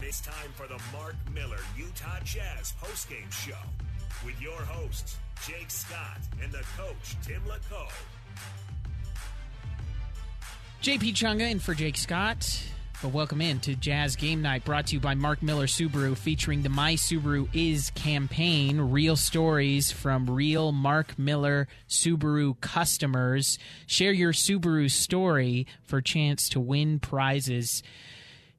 It's time for the Mark Miller Utah Jazz postgame show with your hosts, Jake Scott and the coach, Tim LaCoe. JP Chunga in for Jake Scott. But welcome in to Jazz Game Night, brought to you by Mark Miller Subaru, featuring the My Subaru Is campaign. Real stories from real Mark Miller Subaru customers. Share your Subaru story for a chance to win prizes.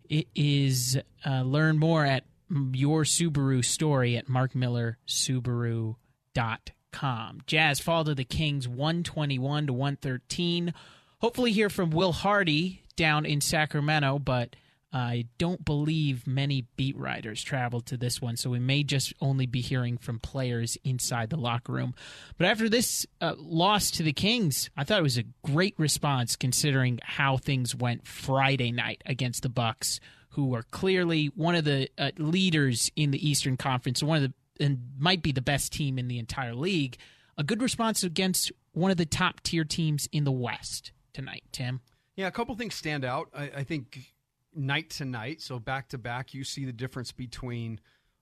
It is learn more at your Subaru story at markmillersubaru.com. Jazz fall to the Kings 121-113. Hopefully hear from Will Hardy down in Sacramento, but I don't believe many beat writers traveled to this one, so we may just only be hearing from players inside the locker room. But after this loss to the Kings, I thought it was a great response considering how things went Friday night against the Bucks, who are clearly one of the leaders in the Eastern Conference, one of the and might be the best team in the entire league. A good response against one of the top-tier teams in the West tonight, Tim. Yeah, a couple things stand out. I think night to night, so back to back, you see the difference between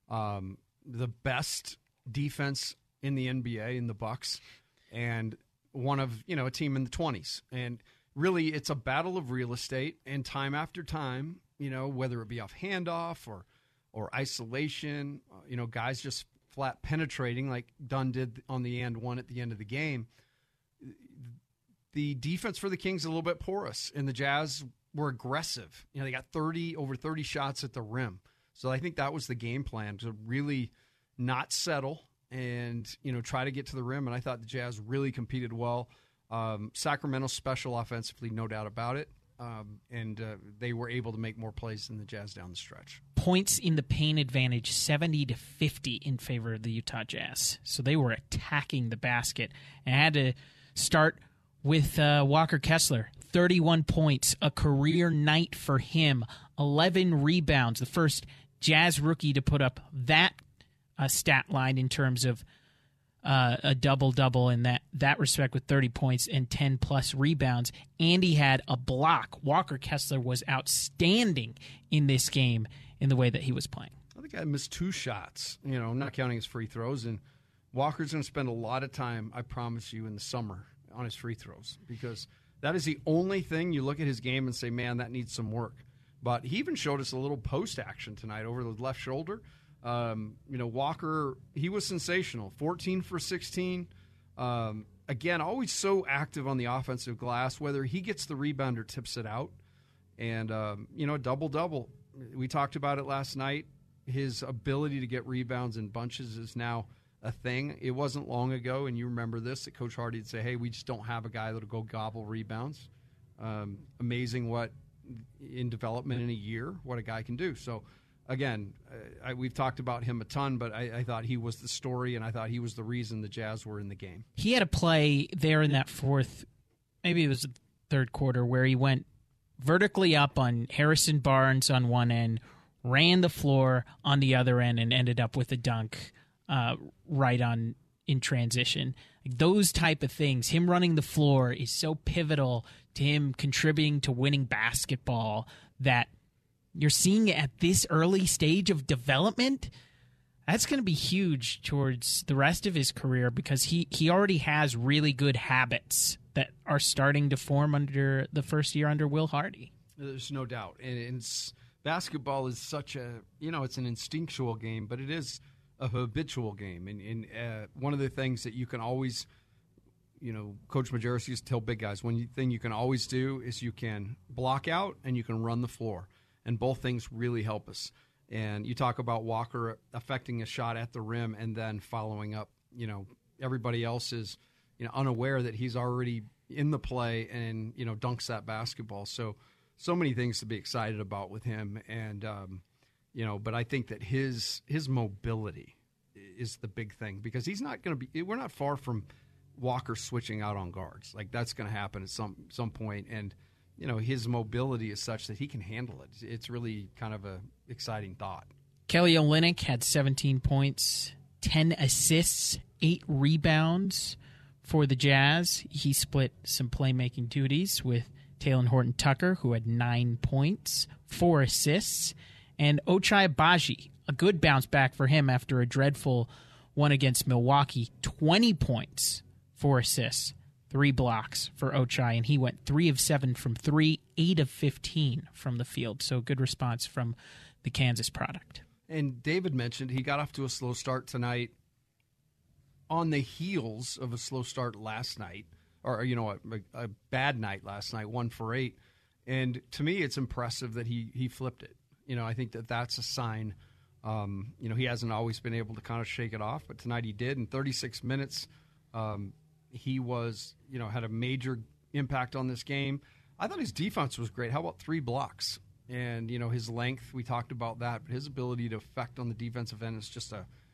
the best defense in the NBA in the Bucks and one of, you know, a team in the 20s. And really, it's a battle of real estate, and time after time, you know, whether it be off handoff or isolation, you know, guys just flat penetrating like Dunn did on the and one at the end of the game. The defense for the Kings is a little bit porous, and the Jazz were aggressive. You know, they got over 30 shots at the rim. So I think that was the game plan, to really not settle and, you know, try to get to the rim. And I thought the Jazz really competed well. Sacramento special offensively, no doubt about it. And they were able to make more plays than the Jazz down the stretch. Points in the paint advantage, 70-50 in favor of the Utah Jazz. So they were attacking the basket, and I had to start with Walker Kessler, 31 points, a career night for him, 11 rebounds, the first Jazz rookie to put up that stat line in terms of a double-double in that respect, with 30 points and 10-plus rebounds. And he had a block. Walker Kessler was outstanding in this game in the way that he was playing. I think I missed two shots, you know, not counting his free throws. And Walker's going to spend a lot of time, I promise you, in the summer on his free throws, because that is the only thing you look at his game and say, man, that needs some work. But he even showed us a little post action tonight over the left shoulder. You know, Walker, he was sensational, 14 for 16. Again, always so active on the offensive glass, whether he gets the rebound or tips it out. And, you know, double-double. We talked about it last night. His ability to get rebounds in bunches is now a thing. It wasn't long ago, and you remember this, that Coach Hardy would say, hey, we just don't have a guy that'll go gobble rebounds. Amazing what, in development in a year, what a guy can do. So, again, we've talked about him a ton, but I thought he was the story, and I thought he was the reason the Jazz were in the game. He had a play there in that fourth, maybe it was the third quarter, where he went vertically up on Harrison Barnes on one end, ran the floor on the other end, and ended up with a dunk right on in transition. Like those type of things, him running the floor is so pivotal to him contributing to winning basketball, that you're seeing at this early stage of development. That's going to be huge towards the rest of his career, because he already has really good habits that are starting to form under the first year under Will Hardy. There's no doubt. And it's basketball is such a, you know, it's an instinctual game, but it is a habitual game. And one of the things that you can always, you know, Coach Majerus used to tell big guys, one thing you can always do is you can block out and you can run the floor. And both things really help us. And you talk about Walker affecting a shot at the rim and then following up, you know, everybody else is, you know, unaware that he's already in the play and, you know, dunks that basketball. So many things to be excited about with him. And, you know, but I think that his mobility is the big thing, because he's not going to be, we're not far from Walker switching out on guards. Like, that's going to happen at some point. And, you know, his mobility is such that he can handle it. It's really kind of a exciting thought. Kelly Olynyk had 17 points, 10 assists, 8 rebounds for the Jazz. He split some playmaking duties with Talen Horton-Tucker, who had 9 points, 4 assists, and Ochai Baji, a good bounce back for him after a dreadful one against Milwaukee, 20 points, 4 assists. 3 blocks for Ochai, and he went 3 of 7 from 3, 8 of 15 from the field. So good response from the Kansas product. And David mentioned he got off to a slow start tonight on the heels of a slow start last night, or, you know, a bad night last night, 1 for 8. And to me, it's impressive that he flipped it. You know, I think that that's a sign. You know, he hasn't always been able to kind of shake it off, but tonight he did. In 36 minutes, he was, you know, had a major impact on this game. I thought his defense was great. How about 3 blocks? And, you know, his length, we talked about that, but his ability to affect on the defensive end is just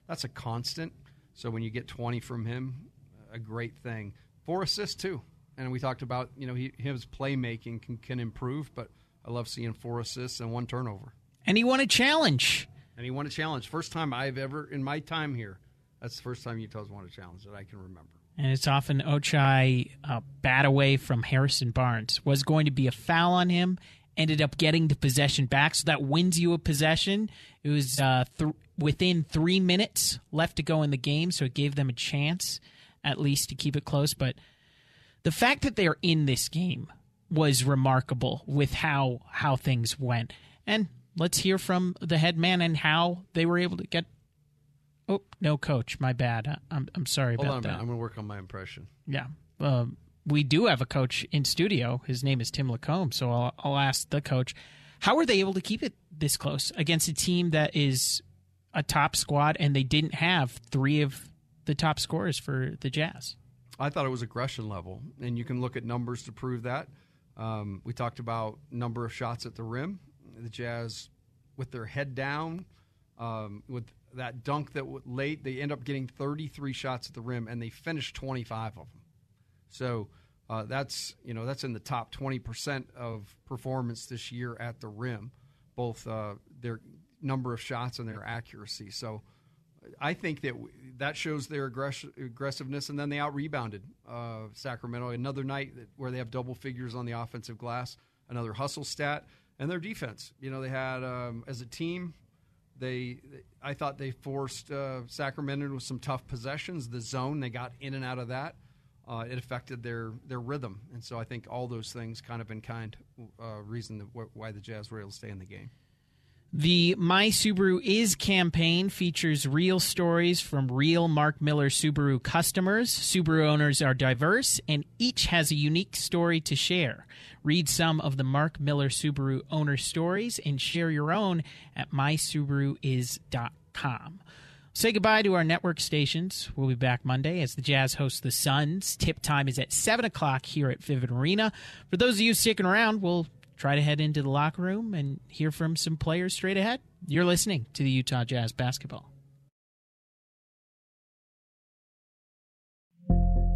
that's a constant. So when you get 20 from him, a great thing. 4 assists, too. And we talked about, you know, his playmaking can improve, but I love seeing 4 assists and 1 turnover. And he won a challenge. First time I've ever, in my time here, that's the first time Utah's won a challenge that I can remember. And it's often Ochai, bat away from Harrison Barnes, was going to be a foul on him, ended up getting the possession back, so that wins you a possession. It was within 3 minutes left to go in the game, so it gave them a chance at least to keep it close. But the fact that they are in this game was remarkable with how things went. And let's hear from the head man and how they were able to get... Oh, no, coach. My bad. I'm sorry about that. Hold on a minute. I'm going to work on my impression. Yeah. We do have a coach in studio. His name is Tim LaCoe, so I'll ask the coach, how are they able to keep it this close against a team that is a top squad and they didn't have 3 of the top scorers for the Jazz? I thought it was aggression level, and you can look at numbers to prove that. We talked about number of shots at the rim. The Jazz, with their head down, with that dunk that late, they end up getting 33 shots at the rim, and they finished 25 of them. So that's, you know, that's in the top 20% of performance this year at the rim, both their number of shots and their accuracy. So I think that that shows their aggressiveness, and then they out-rebounded Sacramento. Another night where they have double figures on the offensive glass, another hustle stat, and their defense. You know, they had, as a team, I thought they forced Sacramento with some tough possessions. The zone, they got in and out of that. It affected their rhythm. And so I think all those things kind of in kind reason why the Jazz were able to stay in the game. The My Subaru Is campaign features real stories from real Mark Miller Subaru customers. Subaru owners are diverse, and each has a unique story to share. Read some of the Mark Miller Subaru owner stories and share your own at mysubaruis.com. Say goodbye to our network stations. We'll be back Monday as the Jazz hosts the Suns. Tip time is at 7 o'clock here at Vivint Arena. For those of you sticking around, we'll try to head into the locker room and hear from some players straight ahead. You're listening to the Utah Jazz Basketball.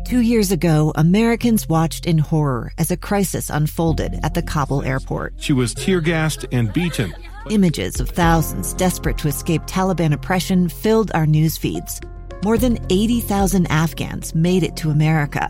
2 years ago, Americans watched in horror as a crisis unfolded at the Kabul airport. She was tear-gassed and beaten. Images of thousands desperate to escape Taliban oppression filled our news feeds. More than 80,000 Afghans made it to America.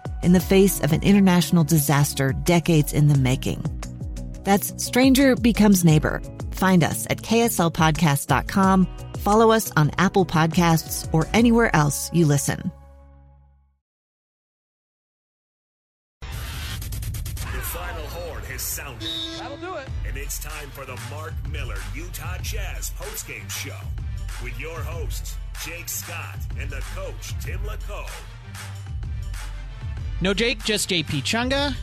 in the face of an international disaster decades in the making? That's Stranger Becomes Neighbor. Find us at kslpodcast.com. Follow us on Apple Podcasts or anywhere else you listen. The final horn has sounded. That'll do it. And it's time for the Mark Miller Utah Jazz postgame show with your hosts, Jake Scott and the coach, Tim LaCoe. No Jake, just JP Chunga.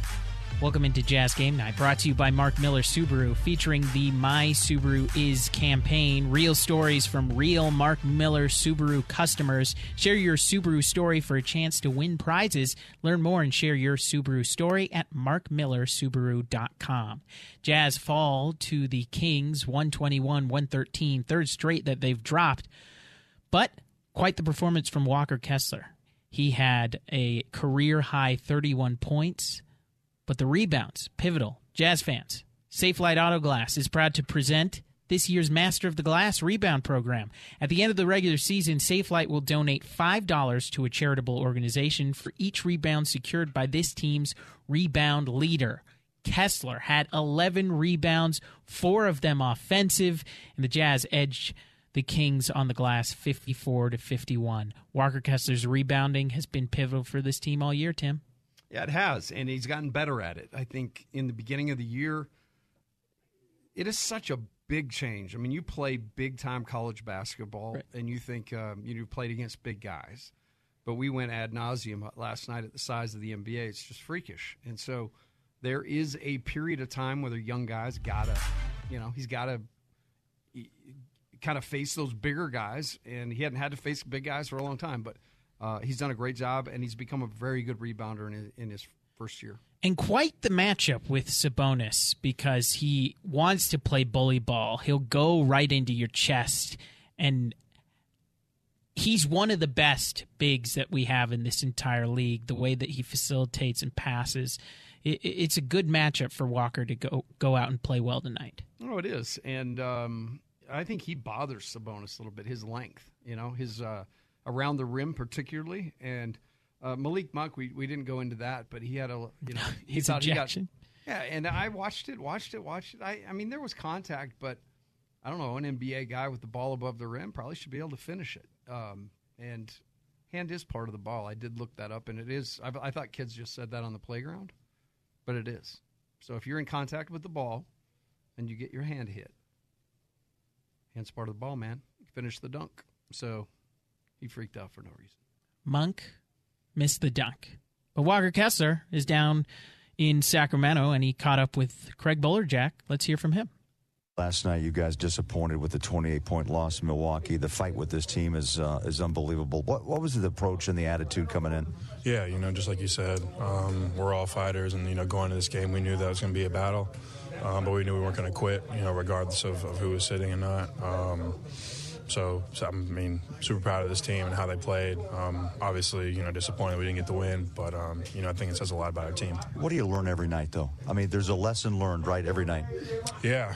Welcome into Jazz Game Night, brought to you by Mark Miller Subaru, featuring the My Subaru Is campaign. Real stories from real Mark Miller Subaru customers. Share your Subaru story for a chance to win prizes. Learn more and share your Subaru story at markmillersubaru.com. Jazz fall to the Kings, 121-113, third straight that they've dropped. But quite the performance from Walker Kessler. He had a career-high 31 points. But the rebounds, pivotal. Jazz fans, Safe Light Auto Glass is proud to present this year's Master of the Glass rebound program. At the end of the regular season, Safe Light will donate $5 to a charitable organization for each rebound secured by this team's rebound leader. Kessler had 11 rebounds, 4 of them offensive, and the Jazz edged the Kings on the glass 54-51. Walker Kessler's rebounding has been pivotal for this team all year, Tim. Yeah, it has, and he's gotten better at it. I think in the beginning of the year, it is such a big change. I mean, you play big-time college basketball, right, and you think you played against big guys. But we went ad nauseum last night at the size of the NBA. It's just freakish. And so there is a period of time where the young guy's got to, he's got to kind of face those bigger guys, and he hadn't had to face big guys for a long time, but he's done a great job, and he's become a very good rebounder in his first year. And quite the matchup with Sabonis, because he wants to play bully ball. He'll go right into your chest, and he's one of the best bigs that we have in this entire league, the way that he facilitates and passes. It's a good matchup for Walker to go out and play well tonight. Oh, it is, and I think he bothers Sabonis a little bit, his length, his around the rim particularly, and Malik Monk, we didn't go into that, but he had he thought injection. And I watched it. I mean, there was contact, but I don't know, an NBA guy with the ball above the rim probably should be able to finish it. And hand is part of the ball. I did look that up, and it is. I thought kids just said that on the playground, but it is. So if you're in contact with the ball and you get your hand hit, hand's part of the ball, man. Finish the dunk. So he freaked out for no reason. Monk missed the dunk. But Walker Kessler is down in Sacramento, and he caught up with Craig Bullerjack. Let's hear from him. Last night, you guys disappointed with the 28-point loss in Milwaukee. The fight with this team is unbelievable. What was the approach and the attitude coming in? Yeah, just like you said, we're all fighters, and, going into this game, we knew that was going to be a battle. But we knew we weren't going to quit, regardless of who was sitting and not. So, I mean, super proud of this team and how they played. Obviously, disappointed we didn't get the win, but, I think it says a lot about our team. What do you learn every night, though? I mean, there's a lesson learned, right, every night? Yeah,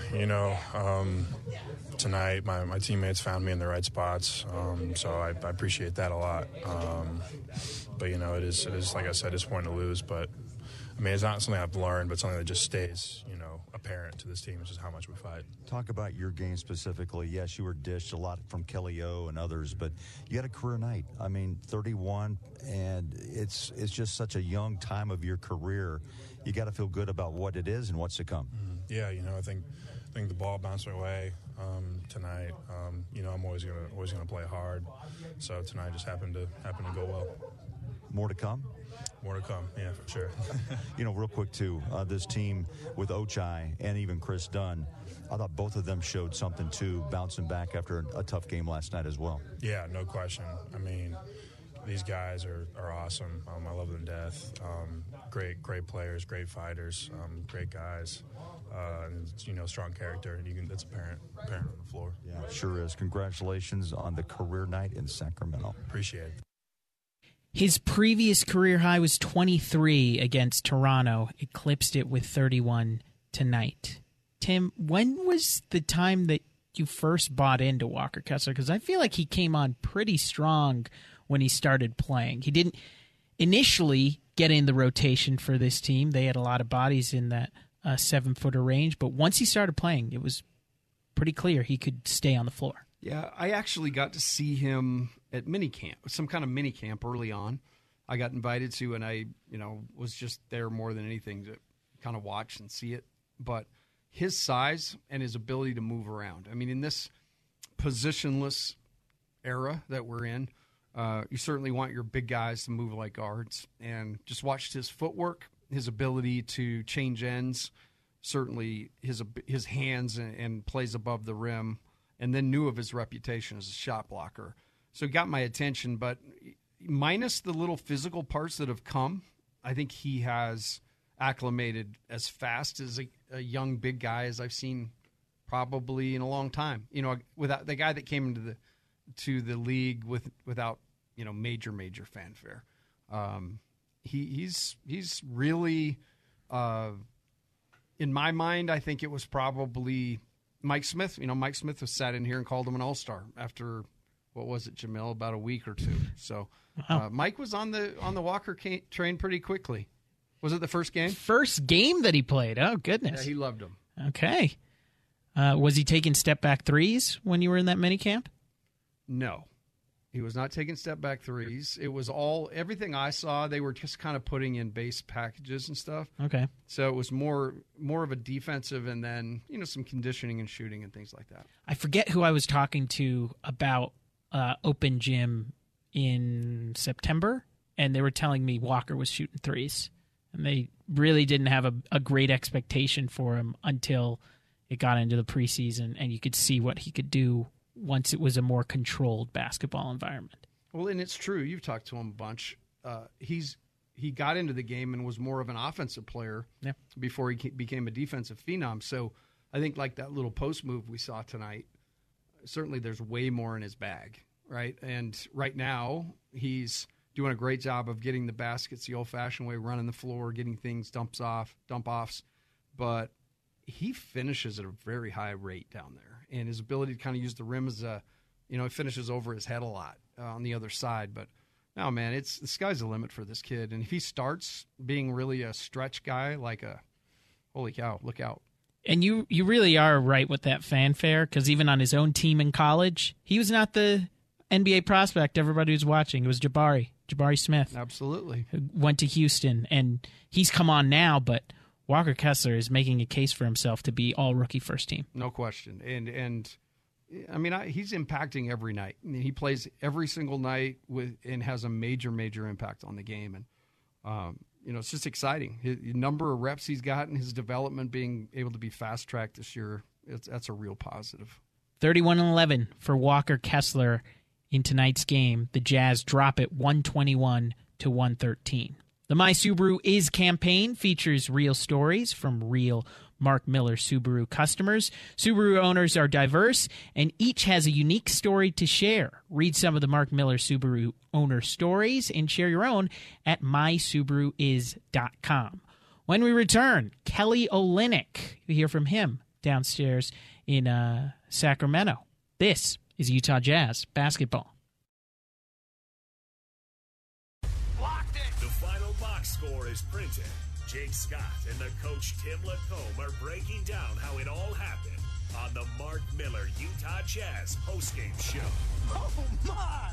tonight my teammates found me in the right spots, so I appreciate that a lot. But, it is, like I said, disappointing to lose, but, I mean, it's not something I've learned, but something that just stays, apparent to this team, which is how much we fight. Talk about your game specifically. Yes, you were dished a lot from Kelly O and others, but you had a career night. I mean, 31, and it's just such a young time of your career. You got to feel good about what it is and what's to come. Mm-hmm. Yeah, I think the ball bounced away tonight. I'm always gonna play hard, so tonight just happened to go well. More to come? More to come, yeah, for sure. Real quick, too, this team with Ochai and even Chris Dunn, I thought both of them showed something, too, bouncing back after a tough game last night as well. Yeah, no question. I mean, these guys are awesome. I love them to death. Great players, great fighters, great guys. And, strong character, and that's apparent on the floor. Yeah, it sure is. Congratulations on the career night in Sacramento. Appreciate it. His previous career high was 23 against Toronto. Eclipsed it with 31 tonight. Tim, when was the time that you first bought into Walker Kessler? Because I feel like he came on pretty strong when he started playing. He didn't initially get in the rotation for this team. They had a lot of bodies in that 7-footer range. But once he started playing, it was pretty clear he could stay on the floor. Yeah, I actually got to see him at minicamp, some kind of minicamp early on. I got invited to, and I, you know, was just there more than anything to kind of watch and see it. But his size and his ability to move around. I mean, in this positionless era that we're in, you certainly want your big guys to move like guards. And just watched his footwork, his ability to change ends, certainly his hands and plays above the rim, and then knew of his reputation as a shot blocker. So it got my attention, but minus the little physical parts that have come, I think he has acclimated as fast as a young big guy as I've seen probably in a long time. You know, without the guy that came into the league without, you know, major fanfare. He's really, in my mind, I think it was probably Mike Smith. You know, Mike Smith was sat in here and called him an all-star after, what was it, Jamil, about a week or two. So wow. Mike was on the Walker train pretty quickly. Was it the first game? First game that he played. Oh, goodness. Yeah, he loved him. Okay. Was he taking step-back threes when you were in that minicamp? No. He was not taking step-back threes. It was everything I saw, they were just kind of putting in base packages and stuff. Okay. So it was more of a defensive and then, you know, some conditioning and shooting and things like that. I forget who I was talking to about open gym in September, and they were telling me Walker was shooting threes. And they really didn't have a great expectation for him until it got into the preseason, and you could see what he could do once it was a more controlled basketball environment. Well, and it's true. You've talked to him a bunch. He got into the game and was more of an offensive player before he became a defensive phenom. So I think like that little post move we saw tonight, certainly there's way more in his bag, right? And right now he's doing a great job of getting the baskets the old-fashioned way, running the floor, getting things, dump-offs. But he finishes at a very high rate down there. And his ability to kind of use the rim as a, you know, it finishes over his head a lot on the other side. But, no, man, it's the sky's the limit for this kid. And if he starts being really a stretch guy, like a, holy cow, look out. And you really are right with that fanfare, because even on his own team in college, he was not the NBA prospect everybody was watching. It was Jabari Smith. Absolutely. Who went to Houston, and he's come on now, but Walker Kessler is making a case for himself to be all-rookie first team. No question. And I mean, he's impacting every night. I mean, he plays every single night and has a major impact on the game. And, you know, it's just exciting. The number of reps he's gotten, his development being able to be fast-tracked this year, that's a real positive. 31-11 for Walker Kessler in tonight's game. The Jazz drop it 121-113. The My Subaru Is campaign features real stories from real Mark Miller Subaru customers. Subaru owners are diverse, and each has a unique story to share. Read some of the Mark Miller Subaru owner stories and share your own at mysubaruis.com. When we return, Kelly Olynyk. You hear from him downstairs in Sacramento. This is Utah Jazz basketball. Locked in. The final box score is printed. Jake Scott and the coach Tim LaCoe are breaking down how it all happened on the Mark Miller Utah Jazz postgame show. Oh my!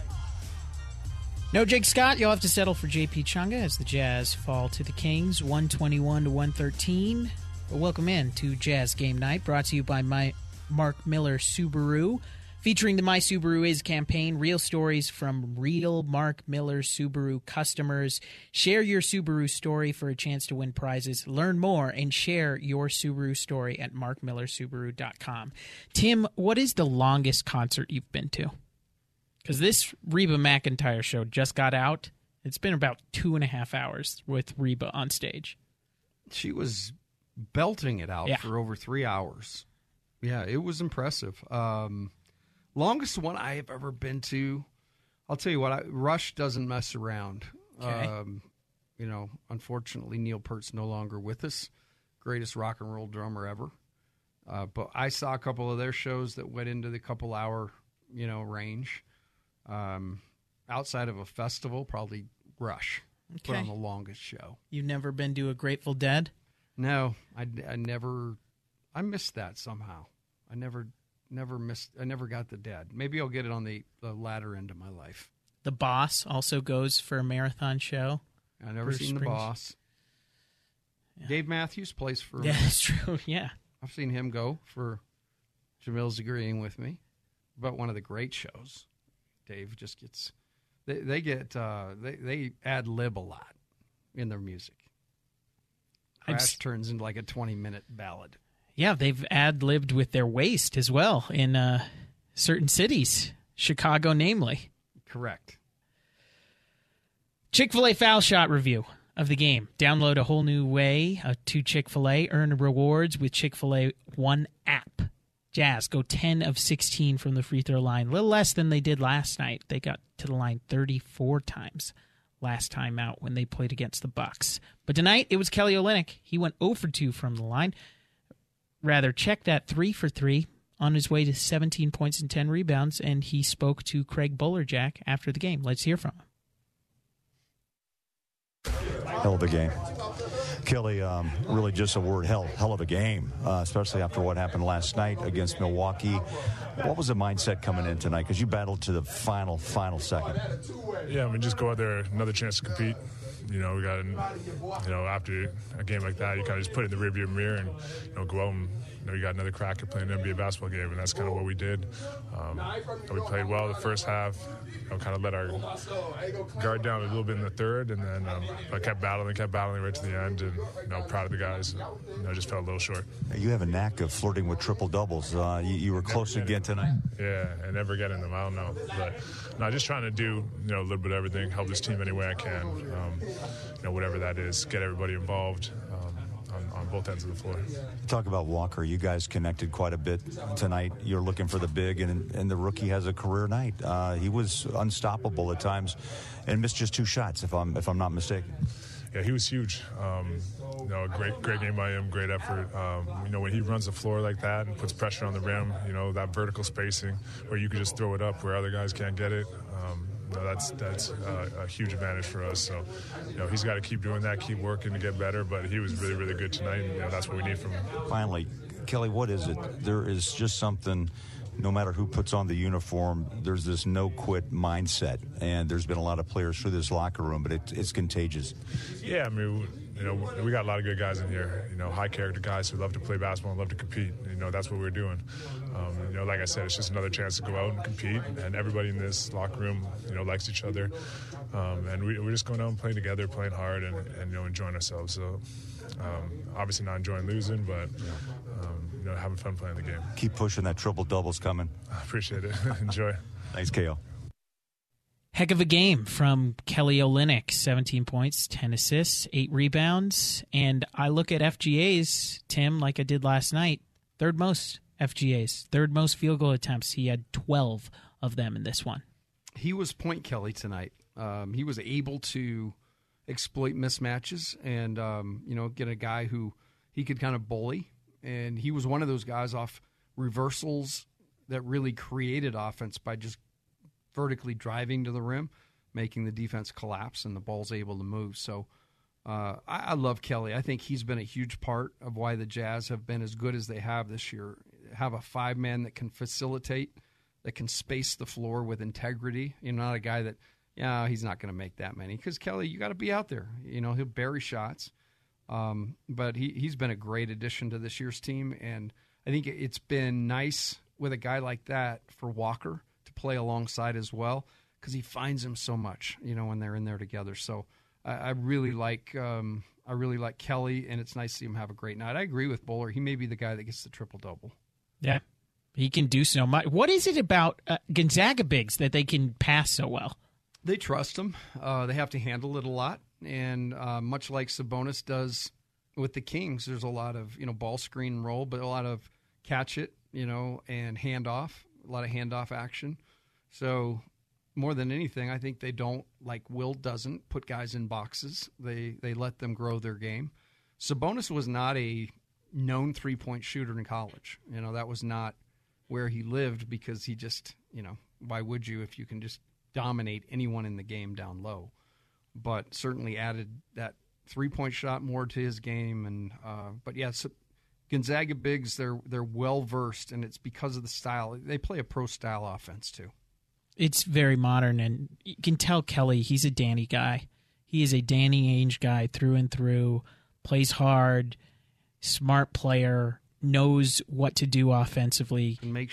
No Jake Scott, you'll have to settle for JP Chunga as the Jazz fall to the Kings 121-113. Well, welcome in to Jazz Game Night, brought to you by my Mark Miller Subaru. Featuring the My Subaru Is campaign, real stories from real Mark Miller Subaru customers. Share your Subaru story for a chance to win prizes. Learn more and share your Subaru story at markmillersubaru.com. Tim, what is the longest concert you've been to? Because this Reba McEntire show just got out. It's been about 2.5 hours with Reba on stage. She was belting it out for over 3 hours. Yeah, it was impressive. Longest one I have ever been to, I'll tell you what, Rush doesn't mess around. Okay. You know, unfortunately, Neil Peart's no longer with us. Greatest rock and roll drummer ever. But I saw a couple of their shows that went into the couple-hour, you know, range. Outside of a festival, probably Rush. Okay. Put on the longest show. You've never been to a Grateful Dead? No, I never. I missed that somehow. I never got the Dead. Maybe I'll get it on the latter end of my life. The Boss also goes for a marathon show. I've never seen The Boss. Yeah. Dave Matthews plays for. Yeah, that's true. Yeah, I've seen him go for. Jamil's agreeing with me, but one of the great shows. Dave just gets. They get they ad lib a lot in their music. Crash turns into like a 20-minute ballad. Yeah, they've ad libbed with their waist as well in certain cities, Chicago namely. Correct. Chick-fil-A foul shot review of the game. Download a whole new way to Chick-fil-A. Earn rewards with Chick-fil-A One app. Jazz go 10 of 16 from the free throw line. A little less than they did last night. They got to the line 34 times last time out when they played against the Bucks. But tonight, it was Kelly Olynyk. He went 0 for 2 from the line. Rather, checked that 3 for 3 on his way to 17 points and 10 rebounds, and he spoke to Craig Bullerjack after the game. Let's hear from him. Hell of a game. Kelly, really just a word, hell of a game, especially after what happened last night against Milwaukee. What was the mindset coming in tonight? Because you battled to the final second. Yeah, I mean, just go out there, another chance to compete. You know, we got, after a game like that, you kind of just put it in the rearview mirror and, go out and, you got another crack at playing an NBA basketball game, and that's kind of what we did. We played well the first half, kind of let our guard down a little bit in the third, and then I kept battling right to the end, and, proud of the guys. Just fell a little short. You have a knack of flirting with triple-doubles. You were close again tonight. Yeah, and never getting them. I don't know. But just trying to do, a little bit of everything, help this team any way I can, whatever that is, get everybody involved. On both ends of the floor. Talk about Walker. You guys connected quite a bit tonight. You're looking for the big, and the rookie has a career night. He was unstoppable at times, and missed just two shots, if I'm not mistaken. Yeah, he was huge. Great game by him, great effort. When he runs the floor like that and puts pressure on the rim, that vertical spacing where you can just throw it up where other guys can't get it. That's a huge advantage for us. So, he's got to keep doing that, keep working to get better. But he was really, really good tonight, and that's what we need from him. Finally, Kelly, what is it? There is just something. No matter who puts on the uniform, there's this no-quit mindset, and there's been a lot of players through this locker room, but it's contagious. Yeah, I mean, we got a lot of good guys in here, high-character guys who love to play basketball and love to compete. That's what we're doing. Like I said, it's just another chance to go out and compete, and everybody in this locker room, likes each other. And we're just going out and playing together, playing hard, and enjoying ourselves. So, obviously not enjoying losing, but... having fun playing the game. Keep pushing. That triple-double's coming. I appreciate it. Enjoy. Thanks, K.O. Heck of a game from Kelly Olynyk. 17 points, 10 assists, 8 rebounds. And I look at FGAs, Tim, like I did last night. Third most FGAs. Third most field goal attempts. He had 12 of them in this one. He was point Kelly tonight. He was able to exploit mismatches and, get a guy who he could kind of bully. And he was one of those guys off reversals that really created offense by just vertically driving to the rim, making the defense collapse, and the ball's able to move. So I love Kelly. I think he's been a huge part of why the Jazz have been as good as they have this year. Have a five-man that can facilitate, that can space the floor with integrity. Not a guy that, he's not going to make that many. Because, Kelly, you got to be out there. He'll bury shots. But he's been a great addition to this year's team, and I think it's been nice with a guy like that for Walker to play alongside as well, because he finds him so much, when they're in there together. So I really like Kelly, and it's nice to see him have a great night. I agree with Buller. He may be the guy that gets the triple-double. Yeah, he can do so much. What is it about Gonzaga bigs that they can pass so well? They trust him. They have to handle it a lot. And much like Sabonis does with the Kings, there's a lot of, ball screen roll, but a lot of catch it, and handoff, a lot of handoff action. So more than anything, I think they don't, like Will doesn't, put guys in boxes. They let them grow their game. Sabonis was not a known three-point shooter in college. You know, that was not where he lived because he just, you know, why would you if you can just dominate anyone in the game down low? But certainly added that three-point shot more to his game. And but, yeah, so Gonzaga bigs, they're well-versed, and it's because of the style. They play a pro-style offense, too. It's very modern, and you can tell Kelly, he's a Danny guy. He is a Danny Ainge guy through and through, plays hard, smart player, knows what to do offensively. Can make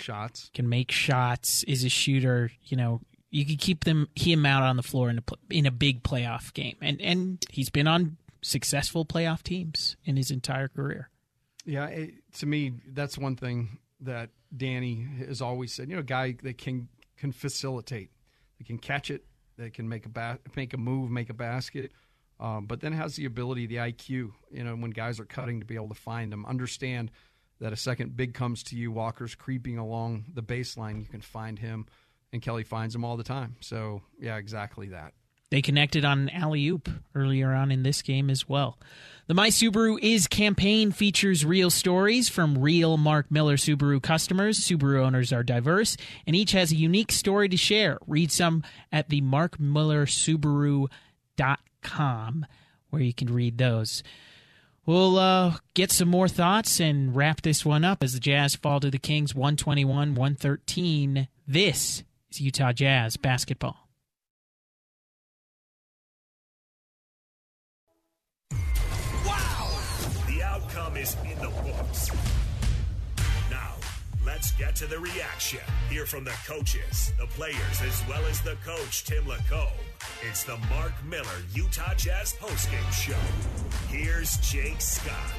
shots, is a shooter. You know, you could keep him out on the floor in a big playoff game. And he's been on successful playoff teams in his entire career. Yeah, to me, that's one thing that Danny has always said. You know, a guy that can facilitate. They can catch it. They can make a move, make a basket. But then has the ability, the IQ, you know, when guys are cutting, to be able to find them. Understand that a second big comes to you, Walker's creeping along the baseline, you can find him, and Kelly finds him all the time. So, yeah, exactly that. They connected on an alley-oop earlier on in this game as well. The My Subaru Is campaign features real stories from real Mark Miller Subaru customers. Subaru owners are diverse, and each has a unique story to share. Read some at the markmillersubaru.com, where you can read those. We'll get some more thoughts and wrap this one up as the Jazz fall to the Kings 121-113. This is Utah Jazz basketball. In the books. Now, let's get to the reaction. Hear from the coaches, the players, as well as the coach, Tim LaCoe. It's the Mark Miller Utah Jazz postgame show. Here's Jake Scott.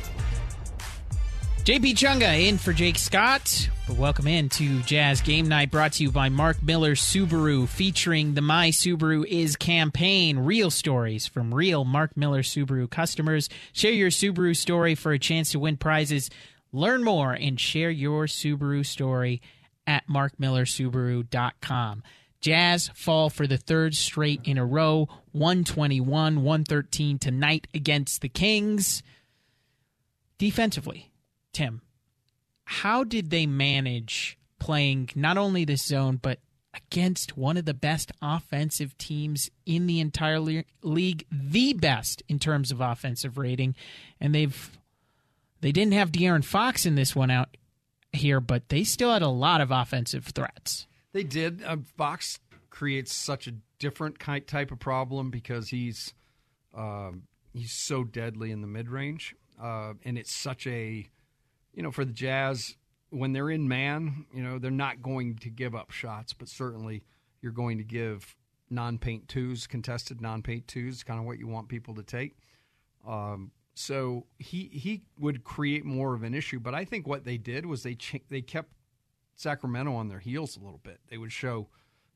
JP Chunga in for Jake Scott. But welcome in to Jazz Game Night, brought to you by Mark Miller Subaru, featuring the My Subaru Is campaign. Real stories from real Mark Miller Subaru customers. Share your Subaru story for a chance to win prizes. Learn more and share your Subaru story at markmillersubaru.com. Jazz fall for the third straight in a row, 121-113 tonight against the Kings. Defensively, Tim, how did they manage playing not only this zone, but against one of the best offensive teams in the entire league, the best in terms of offensive rating? And they didn't have De'Aaron Fox in this one out here, but they still had a lot of offensive threats. They did. Fox creates such a different type of problem because he's so deadly in the mid-range, and it's such a... You know, for the Jazz, when they're in man, you know, they're not going to give up shots, but certainly you're going to give non-paint twos, contested non-paint twos, kind of what you want people to take. So he would create more of an issue. But I think what they did was they kept Sacramento on their heels a little bit. They would show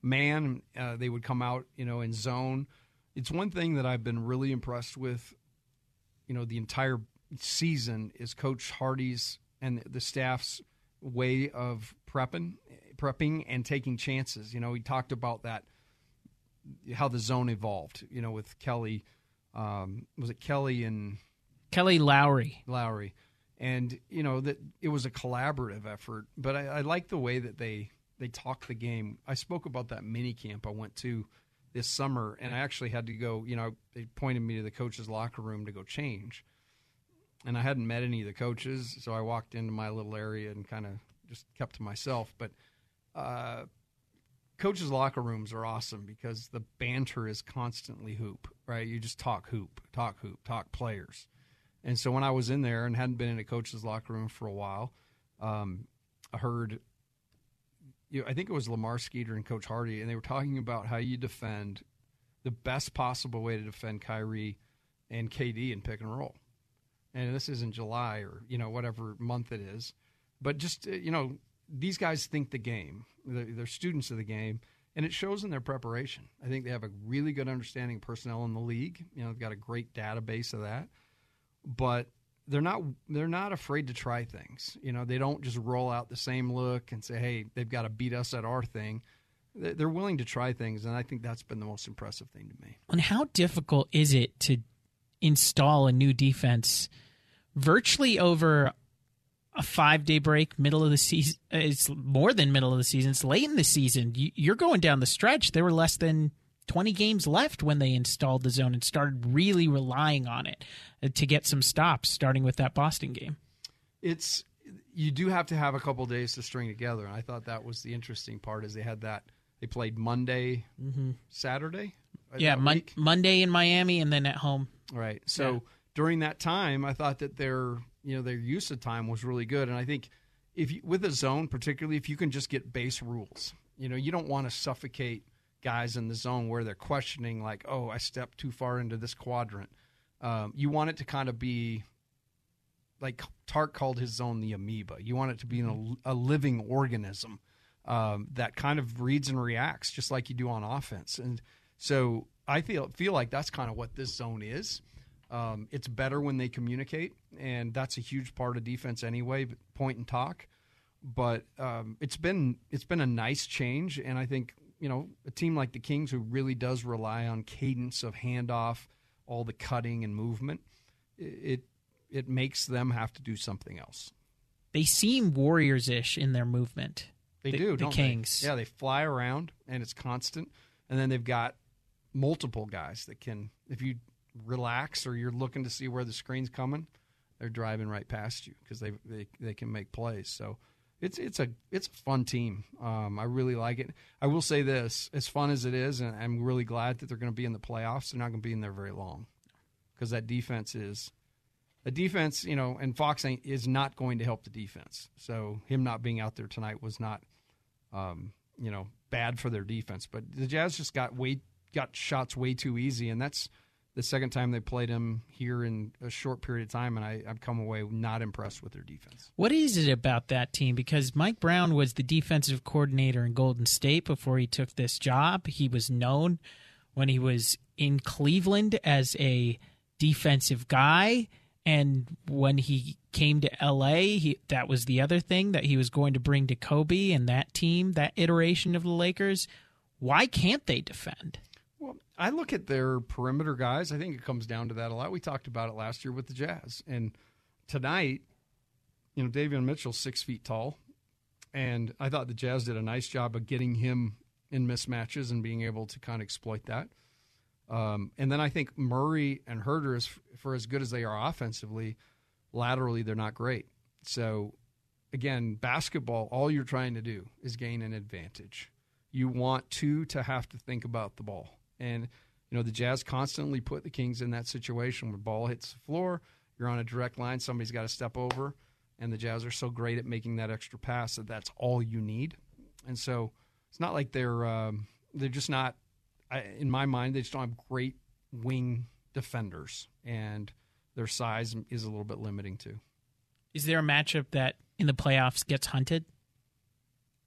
man. They would come out, you know, in zone. It's one thing that I've been really impressed with, you know, the entire season is Coach Hardy's and the staff's way of prepping and taking chances. You know, he talked about that, how the zone evolved, you know, with Kelly. Was it Kelly and... Kelly Lowry. Lowry. And, you know, that it was a collaborative effort. But I like the way that they talked the game. I spoke about that mini camp I went to this summer, and I actually had to go, you know, they pointed me to the coach's locker room to go change. And I hadn't met any of the coaches, so I walked into my little area and kind of just kept to myself. But coaches' locker rooms are awesome because the banter is constantly hoop, right? You just talk hoop, talk players. And so when I was in there and hadn't been in a coach's locker room for a while, I heard, you know, I think it was Lamar Skeeter and Coach Hardy, and they were talking about how you defend the best possible way to defend Kyrie and KD in pick and roll. And this is in July or, you know, whatever month it is. But just, you know, these guys think the game. They're students of the game, and it shows in their preparation. I think they have a really good understanding of personnel in the league. You know, they've got a great database of that. But they're not afraid to try things. You know, they don't just roll out the same look and say, hey, they've got to beat us at our thing. They're willing to try things, and I think that's been the most impressive thing to me. And how difficult is it to install a new defense virtually over a 5-day break, middle of the season? It's more than middle of the season. It's late in the season. You're going down the stretch. There were less than 20 games left when they installed the zone and started really relying on it to get some stops, starting with that Boston game. You do have to have a couple days to string together, and I thought that was the interesting part is they had that. They played Monday, Saturday? Yeah, Monday in Miami and then at home. Right. So during that time, I thought that their use of time was really good. And I think with a zone, particularly if you can just get base rules, you don't want to suffocate guys in the zone where they're questioning like, oh, I stepped too far into this quadrant. You want it to kind of be like Tark called his zone the amoeba. You want it to be a living organism that kind of reads and reacts just like you do on offense. And so I feel like that's kind of what this zone is. It's better when they communicate, and that's a huge part of defense anyway, point and talk. But it's been a nice change, and I think a team like the Kings who really does rely on cadence of handoff, all the cutting and movement, it makes them have to do something else. They seem Warriors-ish in their movement. They do, don't they? The Kings. Yeah, they fly around, and it's constant. And then they've got multiple guys that can, if you relax or you're looking to see where the screen's coming, they're driving right past you because they can make plays. So it's a fun team. I really like it. I will say this, as fun as it is, and I'm really glad that they're going to be in the playoffs, they're not going to be in there very long because that defense is – the defense, and Fox is not going to help the defense. So him not being out there tonight was not, bad for their defense. But the Jazz just got shots way too easy, and that's the second time they played him here in a short period of time, and I've come away not impressed with their defense. What is it about that team? Because Mike Brown was the defensive coordinator in Golden State before he took this job. He was known when he was in Cleveland as a defensive guy. And when he came to L.A., that was the other thing that he was going to bring to Kobe and that team, that iteration of the Lakers. Why can't they defend? Well, I look at their perimeter guys. I think it comes down to that a lot. We talked about it last year with the Jazz. And tonight, Davion Mitchell's 6 feet tall. And I thought the Jazz did a nice job of getting him in mismatches and being able to kind of exploit that. And then I think Murray and Herter, for as good as they are offensively, laterally they're not great. So, again, basketball, all you're trying to do is gain an advantage. You want two to have to think about the ball. And, the Jazz constantly put the Kings in that situation where the ball hits the floor, you're on a direct line, somebody's got to step over, and the Jazz are so great at making that extra pass that that's all you need. And so it's not like they're just not, in my mind, they just don't have great wing defenders, and their size is a little bit limiting too. Is there a matchup that in the playoffs gets hunted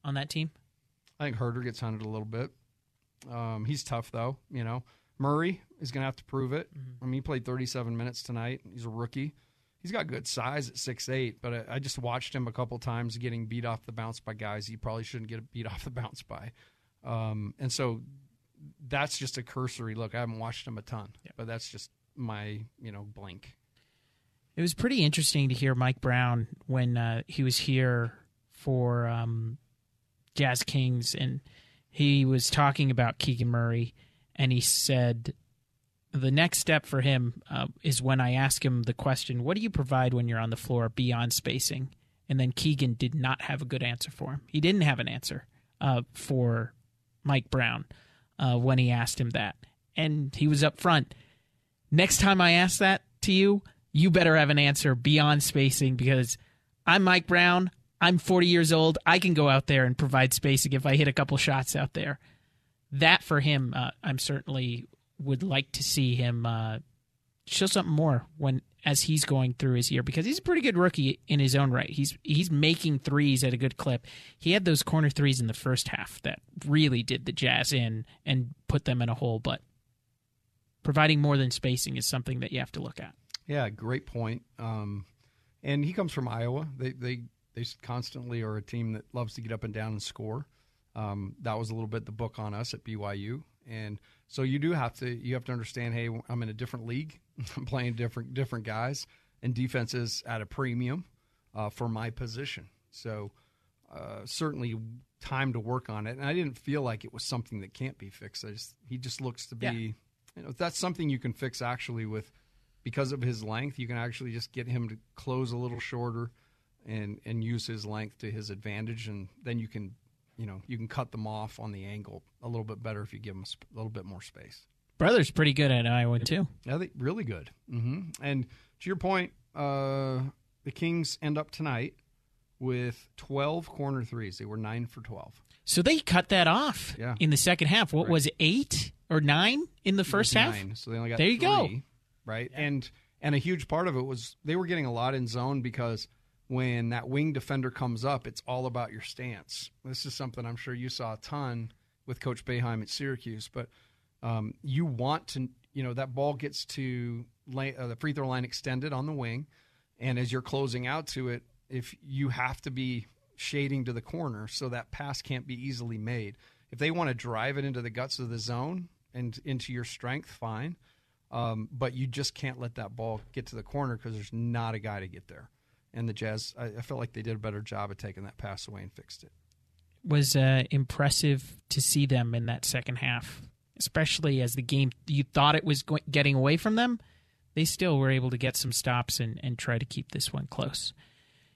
on that team? I think Herter gets hunted a little bit. He's tough though. Murray is going to have to prove it. Mm-hmm. I mean, he played 37 minutes tonight. He's a rookie. He's got good size at 6'8", but I just watched him a couple times getting beat off the bounce by guys he probably shouldn't get beat off the bounce by, and so. That's just a cursory look. I haven't watched him a ton, but that's just my, blink. It was pretty interesting to hear Mike Brown when he was here for Jazz Kings, and he was talking about Keegan Murray, and he said the next step for him is when I ask him the question, what do you provide when you're on the floor beyond spacing? And then Keegan did not have a good answer for him. He didn't have an answer for Mike Brown. When he asked him that. And he was up front. Next time I ask that to you, you better have an answer beyond spacing because I'm Mike Brown. I'm 40 years old. I can go out there and provide spacing if I hit a couple shots out there. That for him, I'm certainly would like to see him show something more as he's going through his year because he's a pretty good rookie in his own right. He's making threes at a good clip. He had those corner threes in the first half that really did the Jazz in and put them in a hole, but providing more than spacing is something that you have to look at. Yeah, great point. And he comes from Iowa. They constantly are a team that loves to get up and down and score. That was a little bit the book on us at BYU. And so you have to understand, hey, I'm in a different league. I'm playing different guys, and defense is at a premium for my position. So certainly time to work on it. And I didn't feel like it was something that can't be fixed. He just looks to be, you know, that's something you can fix actually with, because of his length, you can actually just get him to close a little shorter and use his length to his advantage. And then you can, you know, you can cut them off on the angle a little bit better if you give them a little bit more space. Brother's pretty good at Iowa, too. Yeah, really good. Mm-hmm. And to your point, the Kings end up tonight with 12 corner threes. They were 9 for 12. So they cut that off in the second half. What was it, 8 or 9 in the first half? 9, so they only got 3. There you go. Right? Yeah. And a huge part of it was they were getting a lot in zone because when that wing defender comes up, it's all about your stance. This is something I'm sure you saw a ton with Coach Boeheim at Syracuse, but you want to, you know, that ball gets to the free throw line extended on the wing, and as you're closing out to it, if you have to be shading to the corner so that pass can't be easily made. If they want to drive it into the guts of the zone and into your strength, fine, but you just can't let that ball get to the corner because there's not a guy to get there. And the Jazz, I felt like they did a better job of taking that pass away and fixed it. Was impressive to see them in that second half, especially as the game, you thought it was getting away from them. They still were able to get some stops and try to keep this one close.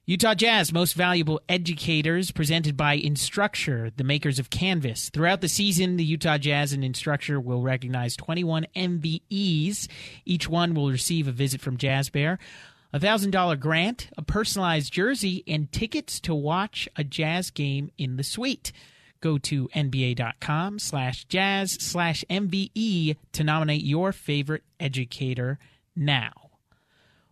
Utah Jazz Most Valuable Educators, presented by Instructure, the makers of Canvas. Throughout the season, the Utah Jazz and Instructure will recognize 21 MVEs. Each one will receive a visit from Jazz Bear, a $1,000 grant, a personalized jersey, and tickets to watch a Jazz game in the suite. Go to nba.com/jazz/MVE to nominate your favorite educator now.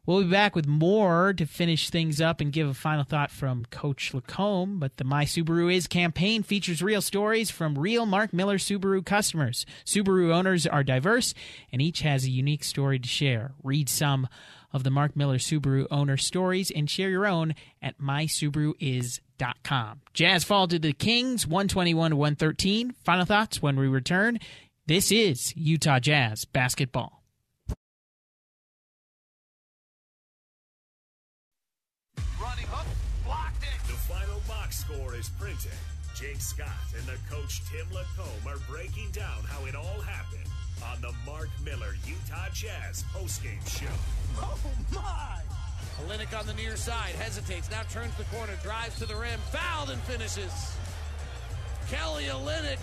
We'll be back with more to finish things up and give a final thought from Coach Lacombe, but the My Subaru Is campaign features real stories from real Mark Miller Subaru customers. Subaru owners are diverse, and each has a unique story to share. Read some of the Mark Miller Subaru owner stories and share your own at mysubaruis.com. Jazz fall to the Kings, 121-113. Final thoughts when we return. This is Utah Jazz Basketball. Running up, blocked it. The final box score is printed. Jake Scott and the coach Tim LaCoe are breaking down how it all happened on the Mark Miller Utah Jazz postgame show. Oh, my! Olynyk on the near side, hesitates, now turns the corner, drives to the rim, fouled and finishes. Kelly Olynyk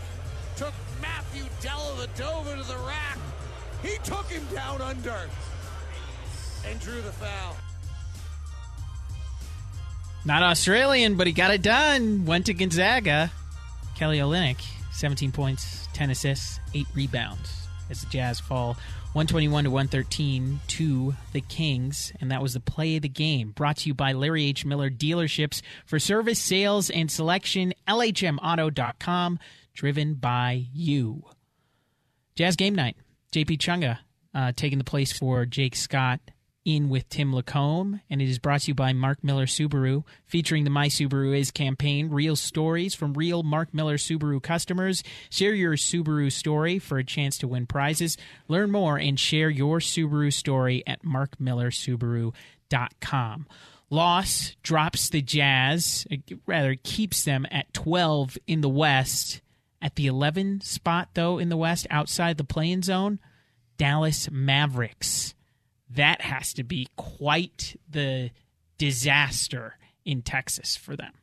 took Matthew Dellavedova to the rack. He took him down under and drew the foul. Not Australian, but he got it done. Went to Gonzaga. Kelly Olynyk, 17 points, 10 assists, 8 rebounds. As the Jazz fall 121-113 to the Kings. And that was the play of the game, brought to you by Larry H. Miller Dealerships for service, sales, and selection. LHMauto.com, driven by you. Jazz game night. JP Chunga taking the place for Jake Scott, in with Tim Lacombe, and it is brought to you by Mark Miller Subaru, featuring the My Subaru Is campaign, real stories from real Mark Miller Subaru customers. Share your Subaru story for a chance to win prizes. Learn more and share your Subaru story at markmillersubaru.com. Loss drops the Jazz, rather keeps them at 12 in the West. At the 11 spot, though, in the West, outside the play-in zone, Dallas Mavericks. That has to be quite the disaster in Texas for them.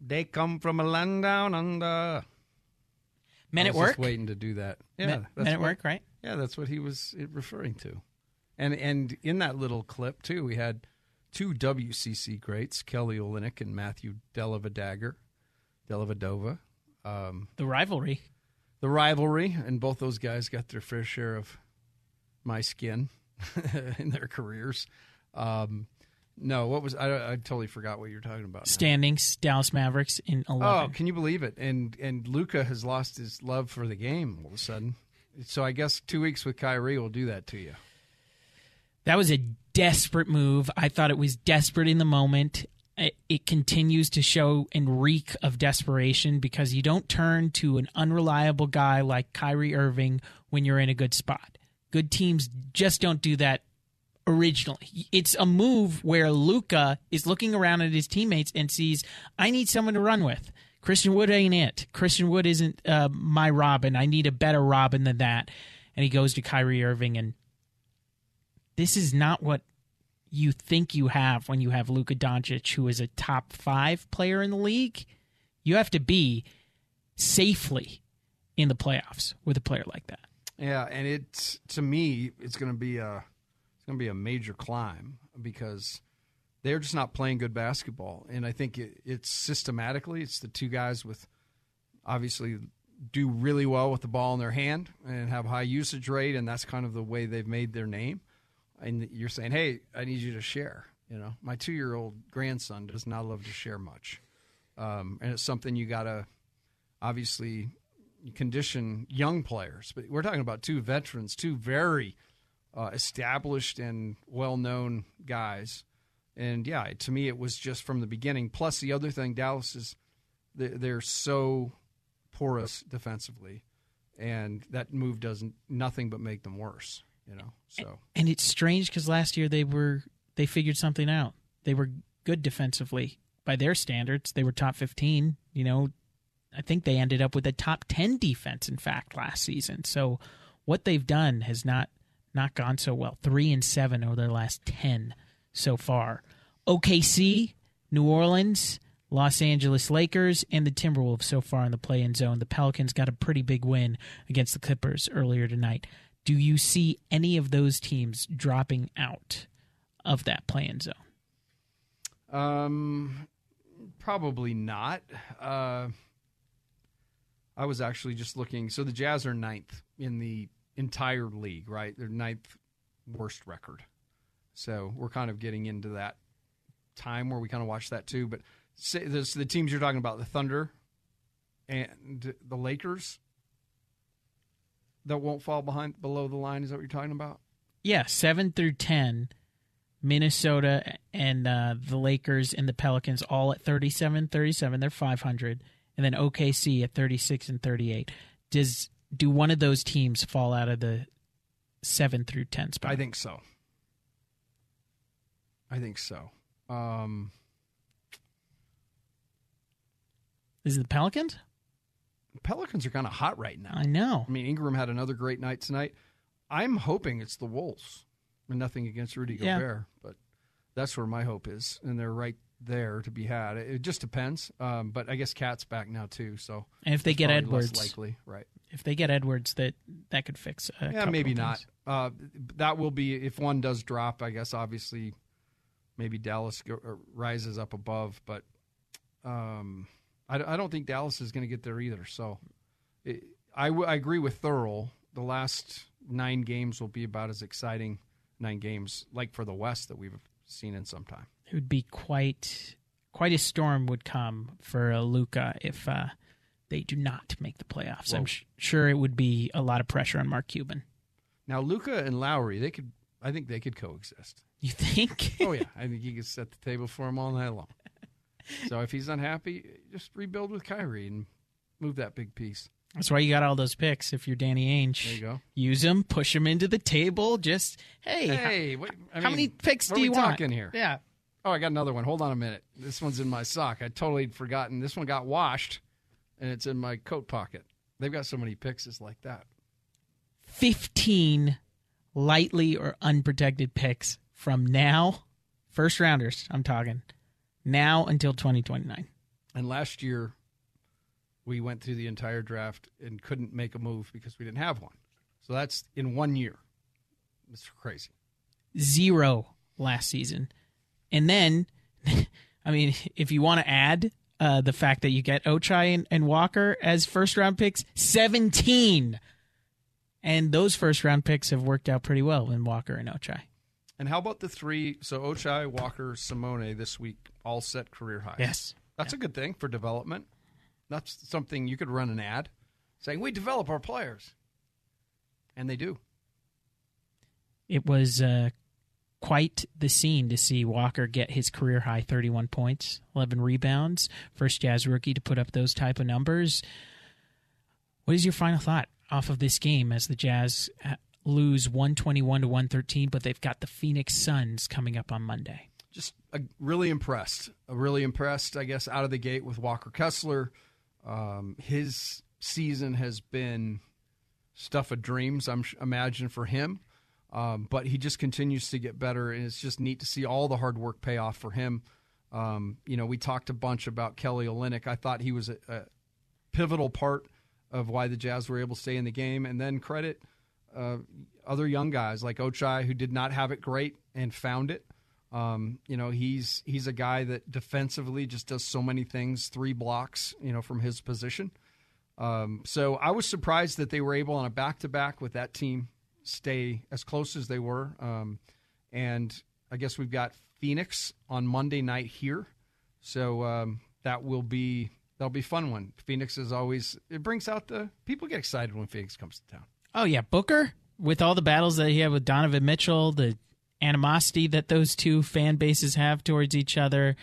They come from a land down under. Men at Work? I was just waiting to do that. Yeah, Men at Work, right? Yeah, that's what he was referring to. And in that little clip, too, we had two WCC greats, Kelly Olynyk and Matthew Dellavedova. The rivalry. And both those guys got their fair share of my skin in their careers. I totally forgot what you're talking about. Standings, now. Dallas Mavericks in 11. Oh, can you believe it? And Luka has lost his love for the game all of a sudden. So I guess 2 weeks with Kyrie will do that to you. That was a desperate move. I thought it was desperate in the moment. it continues to show and reek of desperation, because you don't turn to an unreliable guy like Kyrie Irving when you're in a good spot. Good teams just don't do that originally. It's a move where Luka is looking around at his teammates and sees, I need someone to run with. Christian Wood ain't it. Christian Wood isn't my Robin. I need a better Robin than that. And he goes to Kyrie Irving, and this is not what you think you have when you have Luka Doncic, who is a top 5 player in the league. You have to be safely in the playoffs with a player like that. Yeah, and it's, to me, it's going to be a major climb, because they're just not playing good basketball. And I think it's systematically, it's the two guys with obviously do really well with the ball in their hand and have high usage rate, and that's kind of the way they've made their name. And you're saying, hey, I need you to share. You know, my 2-year-old grandson does not love to share much. And it's something you got to obviously condition young players. But we're talking about two veterans, two very established and well-known guys. And, yeah, to me it was just from the beginning. Plus, the other thing, Dallas is they're so porous defensively, and that move does nothing but make them worse. You know, so and it's strange because last year they figured something out. They were good defensively by their standards. They were top 15. You know, I think they ended up with a top 10 defense, in fact, last season. So what they've done has not gone so well. 3-7 over their last 10 so far. OKC, New Orleans, Los Angeles Lakers, and the Timberwolves so far in the play-in zone. The Pelicans got a pretty big win against the Clippers earlier tonight. Do you see any of those teams dropping out of that play-in zone? Probably not. I was actually just looking. So the Jazz are 9th in the entire league, right? They're 9th worst record. So we're kind of getting into that time where we kind of watch that too. But the teams you're talking about, the Thunder and the Lakers, that won't fall below the line, is that what you're talking about? Yeah, 7-10, Minnesota and the Lakers and the Pelicans all at 37-37. They're 500, and then OKC at 36-38. Do one of those teams fall out of the 7-10 spot? I think so. Is it the Pelicans? Pelicans are kind of hot right now. I know. I mean, Ingram had another great night tonight. I'm hoping it's the Wolves. And nothing against Rudy Gobert, but that's where my hope is. And they're right there to be had. It just depends. But I guess Cat's back now too. So and if they get Edwards, likely, right? If they get Edwards, that could fix. Yeah, maybe not. That will be if one does drop. I guess obviously, maybe Dallas rises up above, but. I don't think Dallas is going to get there either. So I agree with Thurl. The last 9 games will be about as exciting 9 games, like for the West, that we've seen in some time. It would be quite a storm would come for Luka if they do not make the playoffs. Whoa. I'm sure it would be a lot of pressure on Mark Cuban. Now, Luka and Lowry, I think they could coexist. You think? Oh, yeah. I think you could set the table for them all night long. So if he's unhappy, just rebuild with Kyrie and move that big piece. That's why you got all those picks if you're Danny Ainge. There you go. Use them, push them into the table. Just, how many picks do you want? What are we talking here? Yeah. Oh, I got another one. Hold on a minute. This one's in my sock. I totally had forgotten. This one got washed, and it's in my coat pocket. They've got so many picks. It's like that. 15 lightly or unprotected picks from now. First rounders, I'm talking. Now until 2029. And last year, we went through the entire draft and couldn't make a move because we didn't have one. So that's in 1 year. It's crazy. 0 last season. And then, I mean, if you want to add the fact that you get Ochai and Walker as first-round picks, 17. And those first-round picks have worked out pretty well in Walker and Ochai. And how about the 3? So Ochai, Walker, Simone this week all set career highs. Yes. That's a good thing for development. That's something you could run an ad saying, we develop our players. And they do. It was quite the scene to see Walker get his career-high 31 points, 11 rebounds, first Jazz rookie to put up those type of numbers. What is your final thought off of this game as the Jazz lose 121-113, but they've got the Phoenix Suns coming up on Monday? Just really impressed, I guess, out of the gate with Walker Kessler. His season has been stuff of dreams, I imagine, for him. But he just continues to get better, and it's just neat to see all the hard work pay off for him. We talked a bunch about Kelly Olynyk. I thought he was a pivotal part of why the Jazz were able to stay in the game. And then credit other young guys like Ochai, who did not have it great and found it. He's a guy that defensively just does so many things, 3 blocks, from his position. So I was surprised that they were able on a back-to-back with that team stay as close as they were. And I guess we've got Phoenix on Monday night here. So that'll be a fun one. Phoenix is always, it brings out the, people get excited when Phoenix comes to town. Oh yeah. Booker, with all the battles that he had with Donovan Mitchell, the animosity that those two fan bases have towards each other.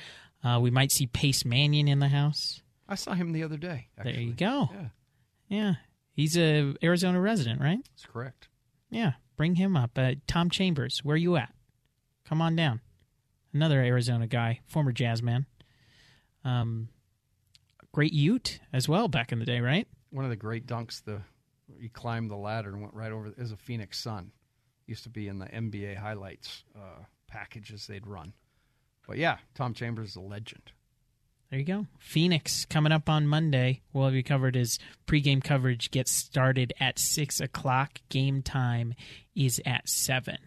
We might see Pace Mannion in the house. I saw him the other day. Actually. There you go. Yeah. He's a Arizona resident, right? That's correct. Yeah, bring him up. Tom Chambers, where you at? Come on down. Another Arizona guy, former Jazz man. Great Ute as well back in the day, right? One of the great dunks, he climbed the ladder and went right over. It was a Phoenix Sun. Used to be in the NBA highlights packages they'd run. But yeah, Tom Chambers is a legend. There you go. Phoenix coming up on Monday. We'll have you covered as pregame coverage gets started at 6 o'clock. Game time is at 7.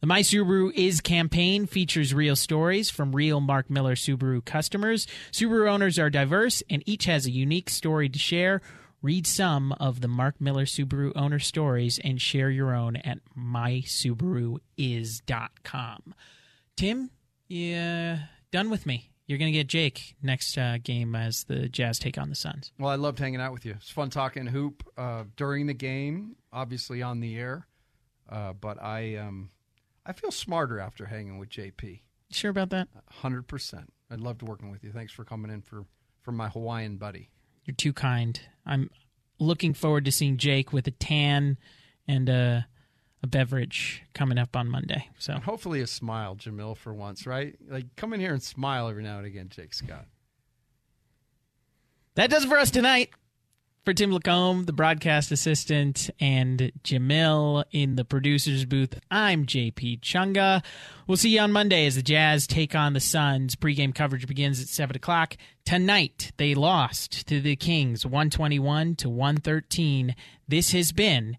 The My Subaru Is campaign features real stories from real Mark Miller Subaru customers. Subaru owners are diverse, and each has a unique story to share. Read some of the Mark Miller Subaru owner stories and share your own at mysubaruis.com. Tim, yeah, done with me. You're going to get Jake next game as the Jazz take on the Suns. Well, I loved hanging out with you. It's fun talking hoop during the game, obviously on the air. But I feel smarter after hanging with JP. You sure about that? 100%. I loved working with you. Thanks for coming in for my Hawaiian buddy. You're too kind. I'm looking forward to seeing Jake with a tan and a beverage coming up on Monday. So and hopefully a smile, Jamil, for once, right? Like, come in here and smile every now and again, Jake Scott. That does it for us tonight. For Tim LaCoe, the broadcast assistant, and Jamil in the producer's booth, I'm JP Chunga. We'll see you on Monday as the Jazz take on the Suns. Pre-game coverage begins at 7 o'clock. Tonight, they lost to the Kings 121-113. This has been